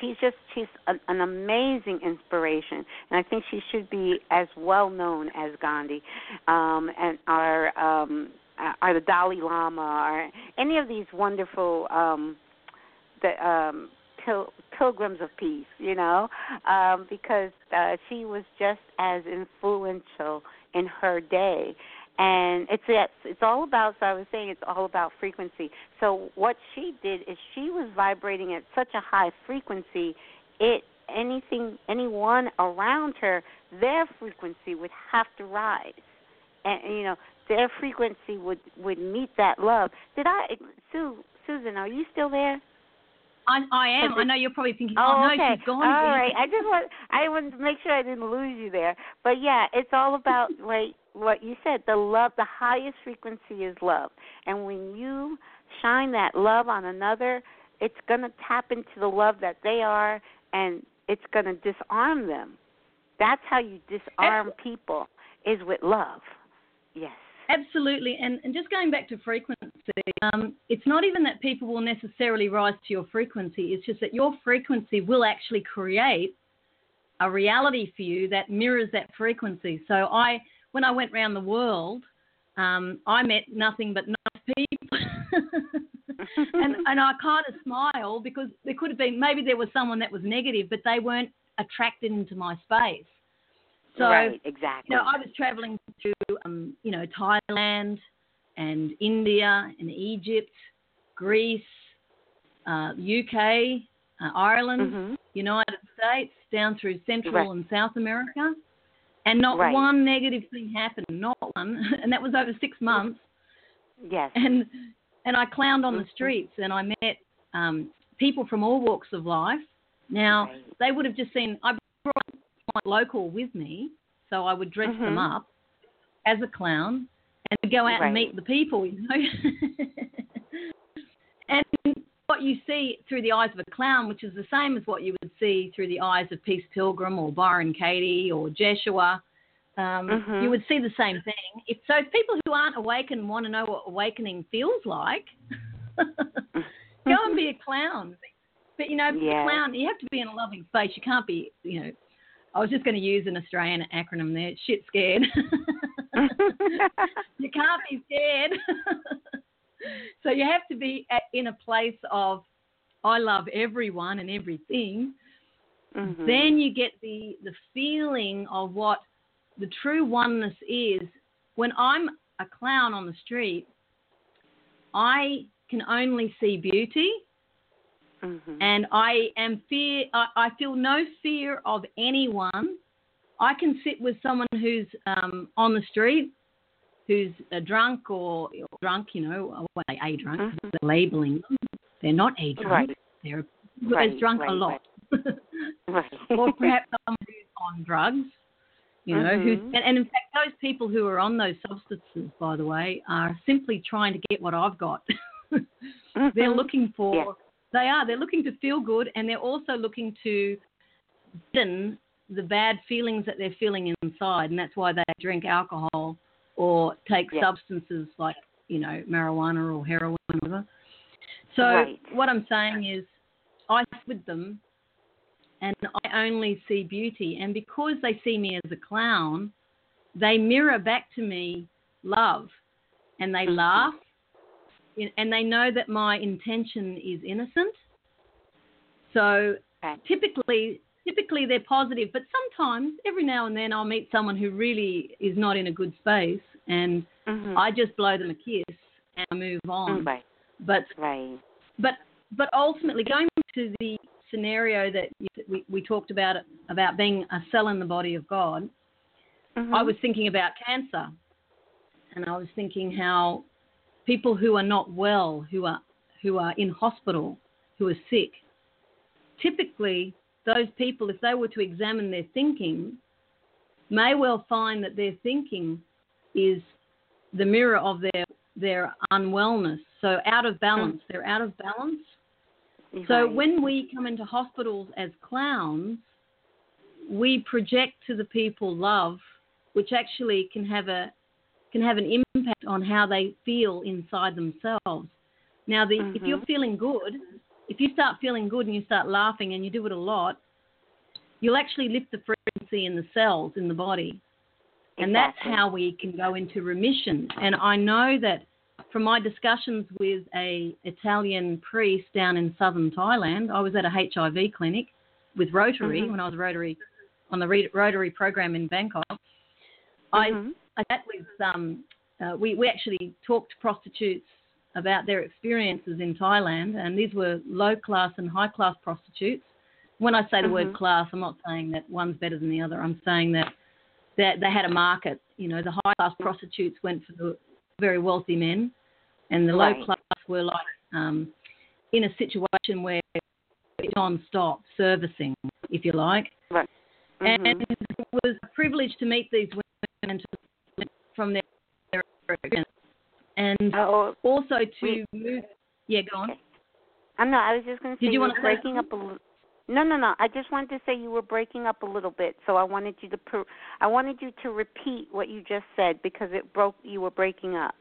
she's just she's an, an amazing inspiration, and I think she should be as well known as Gandhi, um, and our um, our the Dalai Lama, or any of these wonderful um, the um, pil- pilgrims of peace, you know, um, because uh, she was just as influential in her day. And it's, it's it's all about, so I was saying, it's all about frequency. So what she did is she was vibrating at such a high frequency, it anything anyone around her, their frequency would have to rise, and you know their frequency would, would meet that love. Did I, Sue, Susan? Are you still there? I, I am. I know you're probably thinking, oh, oh no, okay. She's gone. All right. I just want I wanted to make sure I didn't lose you there. But yeah, it's all about like what you said. The love, the highest frequency is love, and when you shine that love on another, it's gonna tap into the love that they are, and it's gonna disarm them. That's how you disarm people, is with love. Yes. Absolutely, and, and just going back to frequency, um, it's not even that people will necessarily rise to your frequency. It's just that your frequency will actually create a reality for you that mirrors that frequency. So I, when I went around the world, um, I met nothing but nice people. and and I kind of smile because there could have been, maybe there was someone that was negative, but they weren't attracted into my space. So, right, exactly. You know, I was traveling to, um, you know, Thailand and India and Egypt, Greece, uh, U K, uh, Ireland, mm-hmm. United States, down through Central right. and South America, and not right. one negative thing happened, not one. And that was over six months. Yes. And and I clowned on mm-hmm. the streets, and I met um, people from all walks of life. Now, right. they would have just seen, I brought my local with me, so I would dress mm-hmm. them up as a clown and go out right. and meet the people, you know. And what you see through the eyes of a clown, which is the same as what you would see through the eyes of Peace Pilgrim or Byron Katie or Jeshua, um, mm-hmm. you would see the same thing. If, so if people who aren't awakened want to know what awakening feels like, go and be a clown. But, you know, yes. clown, you have to be in a loving space. You can't be, you know, I was just going to use an Australian acronym there, shit scared. You can't be scared. So you have to be at, in a place of I love everyone and everything. Mm-hmm. Then you get the, the feeling of what the true oneness is. When I'm a clown on the street, I can only see beauty. Mm-hmm. And I am fear. I, I feel no fear of anyone. I can sit with someone who's um, on the street, who's a drunk or, or drunk, you know, well, they a drunk. Mm-hmm. They're labeling them. They're not a drunk. Right. They're right, drunk right, a lot. Right. Right. Or perhaps someone who's on drugs, you know. Mm-hmm. Who's, and, and in fact, those people who are on those substances, by the way, are simply trying to get what I've got. Mm-hmm. They're looking for. Yeah. They are. They're looking to feel good, and they're also looking to thin the bad feelings that they're feeling inside, and that's why they drink alcohol or take yeah. substances like, you know, marijuana or heroin or whatever. So right. what I'm saying is I sit with them, and I only see beauty. And because they see me as a clown, they mirror back to me love, and they laugh. And they know that my intention is innocent. So okay. typically typically they're positive, but sometimes every now and then I'll meet someone who really is not in a good space, and mm-hmm. I just blow them a kiss and I move on. Right. But right. but but ultimately, going to the scenario that we, we talked about, about being a cell in the body of God, mm-hmm. I was thinking about cancer, and I was thinking how people who are not well, who are who are in hospital, who are sick, typically those people, if they were to examine their thinking, may well find that their thinking is the mirror of their their unwellness. So out of balance. Mm. They're out of balance. Mm-hmm. So when we come into hospitals as clowns, we project to the people love, which actually can have a can have an impact on how they feel inside themselves. Now, the, mm-hmm. if you're feeling good, if you start feeling good and you start laughing and you do it a lot, you'll actually lift the frequency in the cells in the body. Exactly. And that's how we can go into remission. And I know that from my discussions with a Italian priest down in southern Thailand, I was at a H I V clinic with Rotary, mm-hmm. when I was Rotary on the Rotary program in Bangkok. Mm-hmm. I... I sat with um, uh, we, we actually talked to prostitutes about their experiences in Thailand, and these were low-class and high-class prostitutes. When I say the mm-hmm. word class, I'm not saying that one's better than the other. I'm saying that, that they had a market. You know, the high-class prostitutes went for the very wealthy men, and the right. low-class were like um, in a situation where it's non-stop servicing, if you like. Right. Mm-hmm. And it was a privilege to meet these women and to from their, their experience, and uh, also to we, move. Yeah, go on. Okay. I'm not. I was just going to say Did you, you were breaking up a little. No, no, no. I just wanted to say you were breaking up a little bit, so I wanted you to. Per, I wanted you to repeat what you just said because it broke. You were breaking up.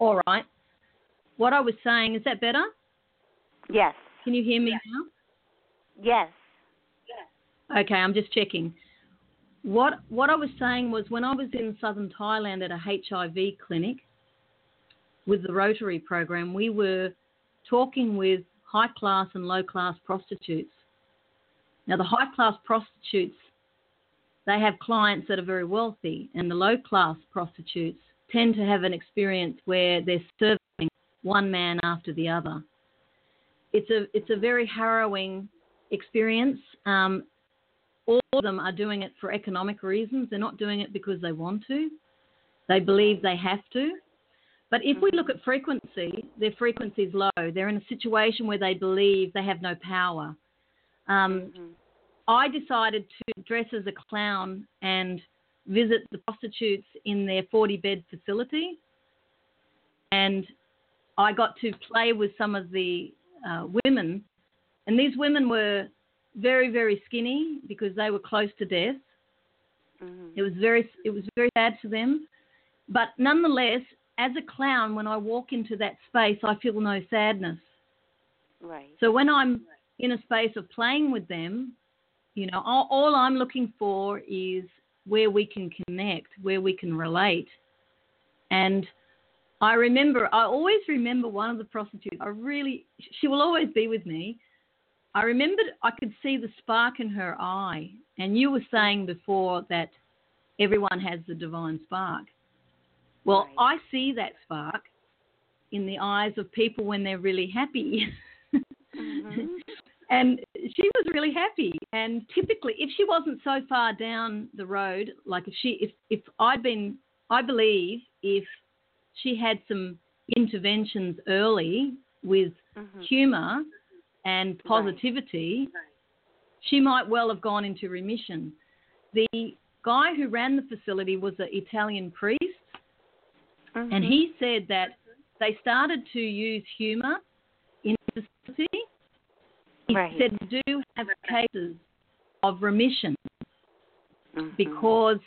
All right. What I was saying, is that better? Yes. Can you hear me yes. now? Yes. Yes. Okay, I'm just checking. What what I was saying was when I was in southern Thailand at a H I V clinic, with the Rotary program, we were talking with high-class and low-class prostitutes. Now, the high-class prostitutes, they have clients that are very wealthy, and the low-class prostitutes tend to have an experience where they're serving one man after the other. It's a it's a very harrowing experience. Um, all of them are doing it for economic reasons. They're not doing it because they want to. They believe they have to. But if we look at frequency, their frequency is low. They're in a situation where they believe they have no power. Um, mm-hmm. I decided to dress as a clown and visit the prostitutes in their forty-bed facility. And I got to play with some of the uh, women. And these women were very, very skinny because they were close to death. Mm-hmm. It was very, it was very sad for them. But nonetheless, as a clown, when I walk into that space, I feel no sadness. Right. So when I'm in a space of playing with them, you know, all, all I'm looking for is where we can connect, where we can relate. And I remember, I always remember one of the prostitutes. I really, she will always be with me. I remembered I could see the spark in her eye. And you were saying before that everyone has the divine spark. Well, right. I see that spark in the eyes of people when they're really happy. Mm-hmm. And she was really happy. And typically, if she wasn't so far down the road, like if she, if, if I'd been, I believe if she had some interventions early with mm-hmm. humour and positivity, right. she might well have gone into remission. The guy who ran the facility was an Italian priest, mm-hmm. and he said that they started to use humour in the facility. He right. said we do have cases of remission mm-hmm. because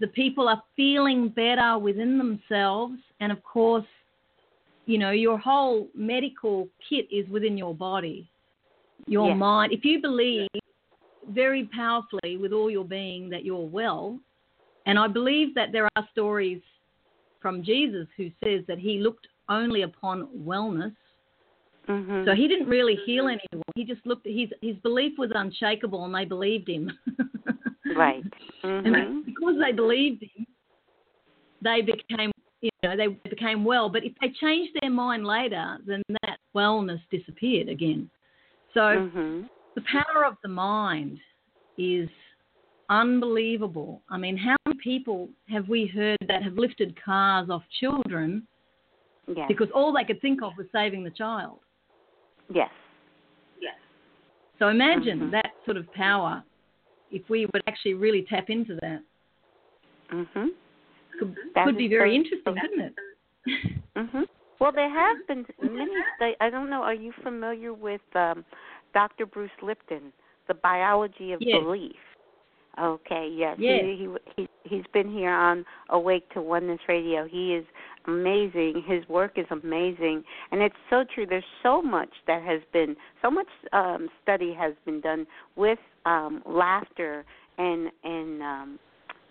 the people are feeling better within themselves, and of course, you know, your whole medical kit is within your body, your yeah. mind. If you believe very powerfully with all your being that you're well, and I believe that there are stories from Jesus who says that he looked only upon wellness. Mm-hmm. So he didn't really heal anyone. He just looked. His his belief was unshakable, and they believed him. Right. Mm-hmm. And because they believed him, they became, you know, they became well. But if they changed their mind later, then that wellness disappeared again. So mm-hmm. the power of the mind is unbelievable. I mean, how many people have we heard that have lifted cars off children yes. because all they could think of was saving the child? Yes. Yes. So imagine mm-hmm. that sort of power if we would actually really tap into that. Mm-hmm. Could, could be very so, interesting, couldn't it? Mm-hmm. Well, there have been many, I don't know, are you familiar with um, Doctor Bruce Lipton, The Biology of yes. Belief? Okay, yes. yes. He, he, he, he's been here on Awake to Oneness Radio. He is amazing. His work is amazing. And it's so true. There's so much that has been, so much um, study has been done with um, laughter and, and um,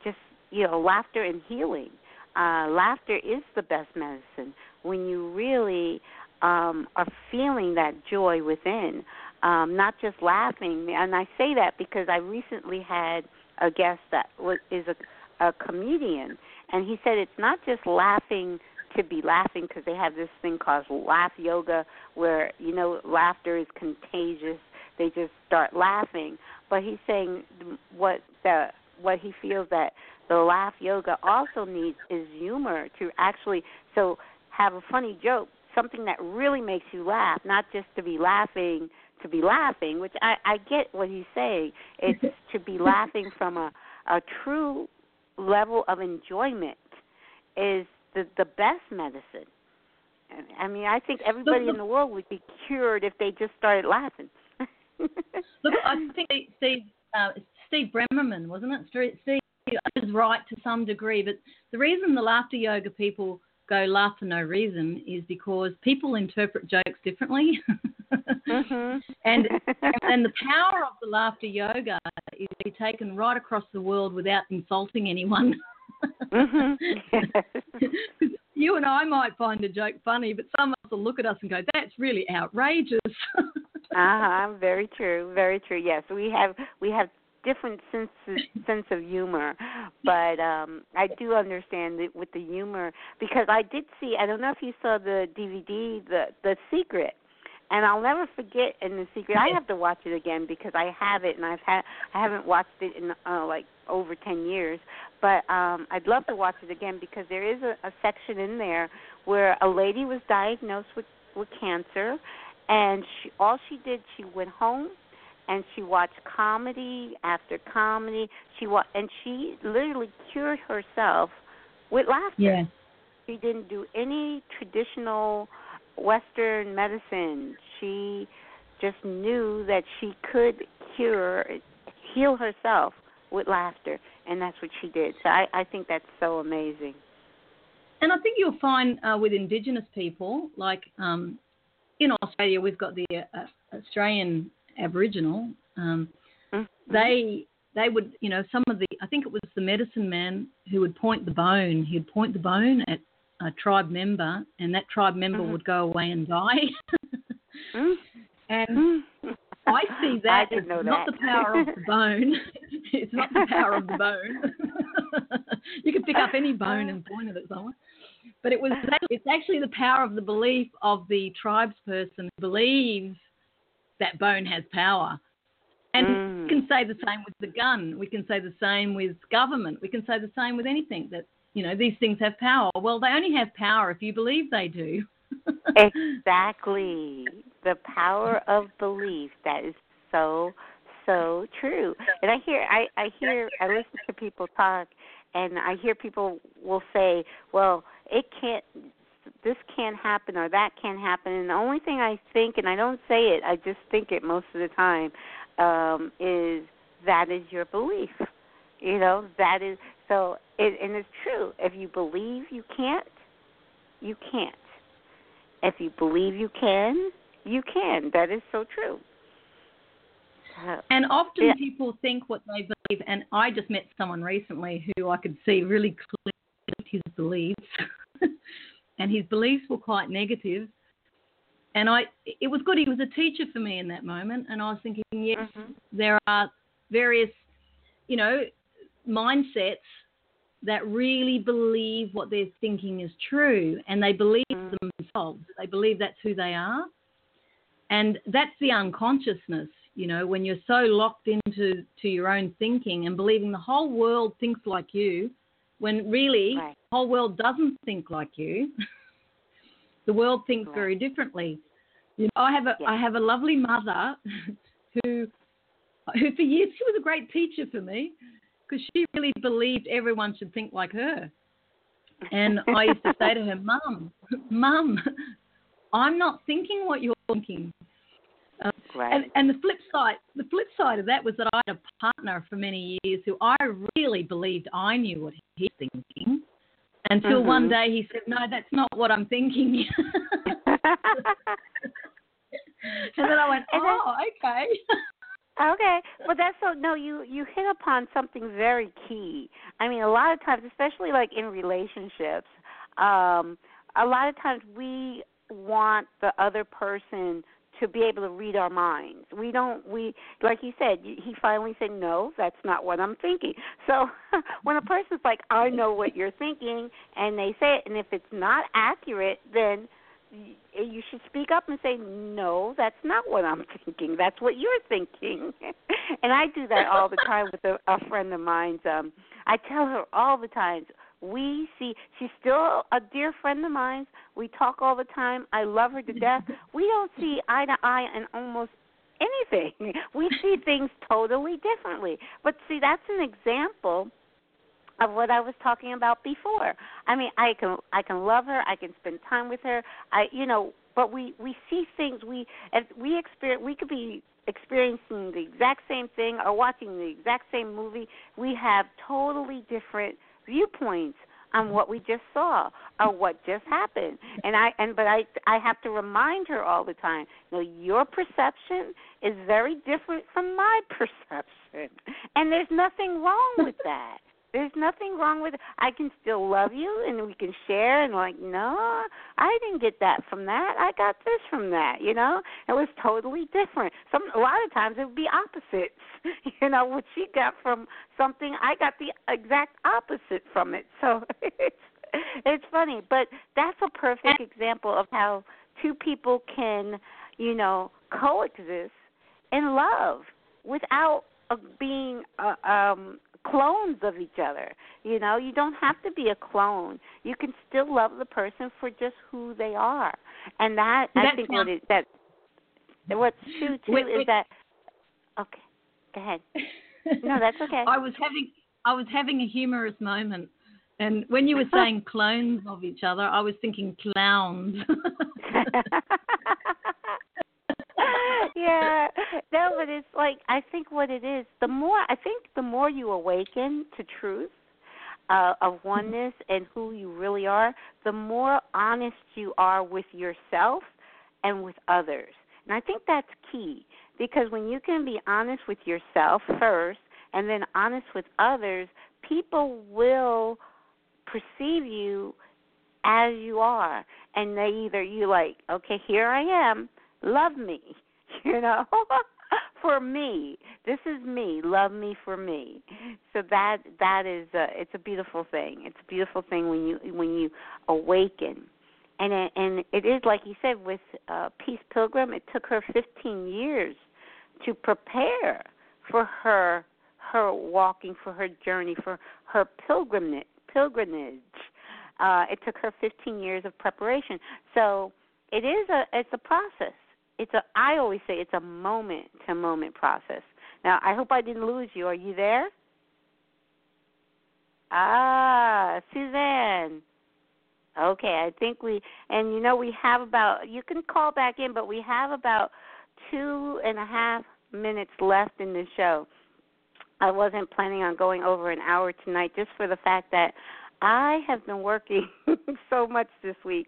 just, you know, laughter and healing. Uh, laughter is the best medicine when you really um, are feeling that joy within. Um, not just laughing, and I say that because I recently had a guest that was, is a, a comedian, and he said it's not just laughing to be laughing because they have this thing called laugh yoga where, you know, laughter is contagious. They just start laughing. But he's saying what the, what he feels that the laugh yoga also needs is humor to actually so have a funny joke, something that really makes you laugh, not just to be laughing to be laughing, which I, I get what he's saying. It's to be laughing from a, a true level of enjoyment is the, the best medicine. I mean, I think everybody look, in the world would be cured if they just started laughing. Look, I think Steve, uh, Steve Bremerman, wasn't it? Steve is right to some degree, but the reason the laughter yoga people go laugh for no reason is because people interpret jokes differently. Mm-hmm. and and the power of the laughter yoga is to be taken right across the world without insulting anyone. Mm-hmm. Yes. you and I might find a joke funny, but someone else will look at us and go, that's really outrageous. uh-huh, very true, very true. Yes, we have we have different senses, sense of humor, but um, I do understand that with the humor, because I did see, I don't know if you saw the D V D, the The Secret. And I'll never forget in The Secret. I have to watch it again because I have it, and I've had I haven't watched it in uh, like over ten years. But um, I'd love to watch it again because there is a, a section in there where a lady was diagnosed with, with cancer, and she, all she did, she went home and she watched comedy after comedy. She wa- and she literally cured herself with laughter. Yeah. She didn't do any traditional Western medicine. She just knew that she could cure, heal herself with laughter, and that's what she did. So I, I think that's so amazing. And I think you'll find uh, with Indigenous people, like um, in Australia, we've got the uh, Australian Aboriginal. Um, mm-hmm. They they would, you know, some of the, I think it was the medicine man who would point the bone. He'd point the bone at a tribe member, and that tribe member mm-hmm. would go away and die. mm-hmm. And I see that I as not that. the power of the bone. It's not the power of the bone. You can pick up any bone and point it at someone. But it was it's actually the power of the belief of the tribes person who believes that bone has power. And mm. we can say the same with the gun. We can say the same with government. We can say the same with anything that, you know, these things have power. Well, they only have power if you believe they do. Exactly. The power of belief. That is so, so true. And I hear, I, I hear, I listen to people talk, and I hear people will say, well, it can't, this can't happen or that can't happen. And the only thing I think, and I don't say it, I just think it most of the time, um, is that is your belief. You know, that is, so, it, and it's true. If you believe you can't, you can't. If you believe you can, you can. That is so true. Uh, and often yeah. people think what they believe, and I just met someone recently who I could see really clearly his beliefs, and his beliefs were quite negative. And I, it was good. He was a teacher for me in that moment, and I was thinking, yes, mm-hmm. there are various, you know, mindsets that really believe what they're thinking is true, and they believe themselves. They believe that's who they are, and that's the unconsciousness. You know, when you're so locked into to your own thinking and believing the whole world thinks like you, when really right. the whole world doesn't think like you. The world thinks right. very differently. You know, I have a yeah. I have a lovely mother who who for years she was a great teacher for me. Because she really believed everyone should think like her. And I used to say to her, Mum, Mum, I'm not thinking what you're thinking. Um, right. and, and the flip side the flip side of that was that I had a partner for many years who I really believed I knew what he was thinking until mm-hmm. one day he said, no, that's not what I'm thinking. And then I went, oh, okay. Okay. Well, that's so, no, you, you hit upon something very key. I mean, a lot of times, especially like in relationships, um, a lot of times we want the other person to be able to read our minds. We don't, we, like you said, he finally said, no, that's not what I'm thinking. So when a person's like, I know what you're thinking, and they say it, and if it's not accurate, then you should speak up and say, no, that's not what I'm thinking. That's what you're thinking. And I do that all the time with a, a friend of mine. Um, I tell her all the time, we see, she's still a dear friend of mine. We talk all the time. I love her to death. We don't see eye to eye on almost anything. We see things totally differently. But see, that's an example of what I was talking about before. I mean, I can I can love her. I can spend time with her. I you know, but we, we see things we as we experience. We could be experiencing the exact same thing or watching the exact same movie. We have totally different viewpoints on what we just saw or what just happened. And I and but I I have to remind her all the time. You know, your perception is very different from my perception, and there's nothing wrong with that. There's nothing wrong with it. I can still love you, and we can share. And like, no, I didn't get that from that. I got this from that. You know, it was totally different. Some a lot of times it would be opposites. You know, what she got from something, I got the exact opposite from it. So it's it's funny, but that's a perfect example of how two people can, you know, coexist and love without being uh, um, clones of each other. You know, you don't have to be a clone. You can still love the person for just who they are. And that, that's I think, not, what it, that what's true too with, is with, that. Okay, go ahead. No, that's okay. I was having I was having a humorous moment. And when you were saying clones of each other, I was thinking clowns. Yeah. No, but it's like, I think what it is, the more, I think the more you awaken to truth uh, of oneness and who you really are, the more honest you are with yourself and with others. And I think that's key, because when you can be honest with yourself first and then honest with others, people will perceive you as you are, and they either, you like, okay, here I am, love me, you know, for me, this is me, love me for me. So that that is a, it's a beautiful thing. It's a beautiful thing when you when you awaken, and it, and it is like you said with uh, Peace Pilgrim. It took her fifteen years to prepare for her. her walking, for her journey, for her pilgrimage. pilgrimage. Uh, it took her fifteen years of preparation. So it is a, it's a process. It's a, I always say it's a moment-to-moment process. Now, I hope I didn't lose you. Are you there? Ah, Suzanne. Okay, I think we, and you know we have about, you can call back in, but we have about two and a half minutes left in the show. I wasn't planning on going over an hour tonight just for the fact that I have been working so much this week.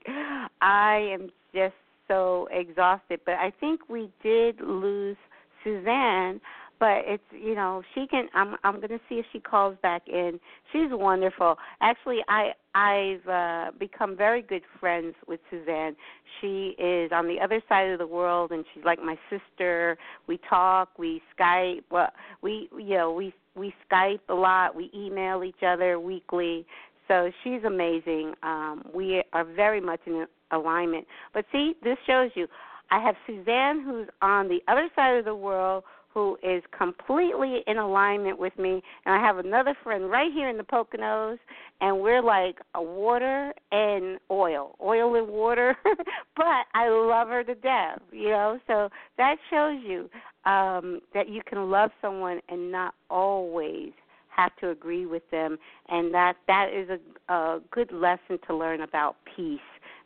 I am just so exhausted. But I think we did lose Suzanne, but it's, you know, she can, I'm I'm going to see if she calls back in. She's wonderful. Actually, I, I've uh, become very good friends with Suzanne. She is on the other side of the world, and she's like my sister. We talk, we Skype, well, we, you know, we, we Skype a lot. We email each other weekly. So she's amazing. Um, we are very much in alignment. But see, this shows you. I have Suzanne, who's on the other side of the world, who is completely in alignment with me, and I have another friend right here in the Poconos, and we're like a water and oil, oil and water, but I love her to death, you know, so that shows you um, that you can love someone and not always have to agree with them, and that that is a, a good lesson to learn about peace,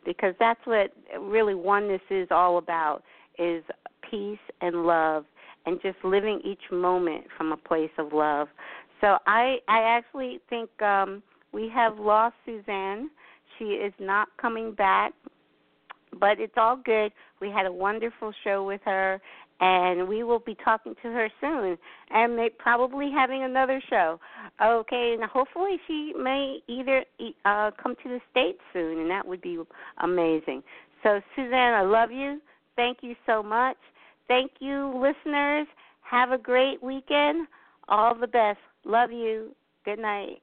because that's what really oneness is all about, is peace and love, and just living each moment from a place of love. So I, I actually think um, we have lost Suzanne. She is not coming back, but it's all good. We had a wonderful show with her, and we will be talking to her soon, and may, probably having another show. Okay, and hopefully she may either uh, come to the States soon, and that would be amazing. So, Suzanne, I love you. Thank you so much. Thank you, listeners. Have a great weekend. All the best. Love you. Good night.